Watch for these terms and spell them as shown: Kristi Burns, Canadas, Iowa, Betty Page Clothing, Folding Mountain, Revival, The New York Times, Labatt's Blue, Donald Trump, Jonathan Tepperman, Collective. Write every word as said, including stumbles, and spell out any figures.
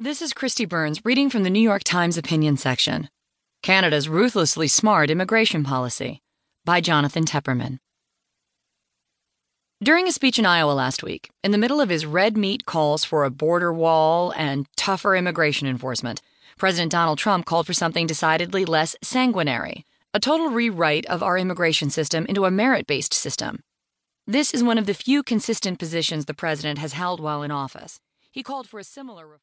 This is Kristi Burns reading from the New York Times opinion section. Canada's Ruthlessly Smart Immigration Policy by Jonathan Tepperman. During a speech in Iowa last week, in the middle of his red meat calls for a border wall and tougher immigration enforcement, President Donald Trump called for something decidedly less sanguinary, a total rewrite of our immigration system into a merit-based system. This is one of the few consistent positions the president has held while in office. He called for a similar reform.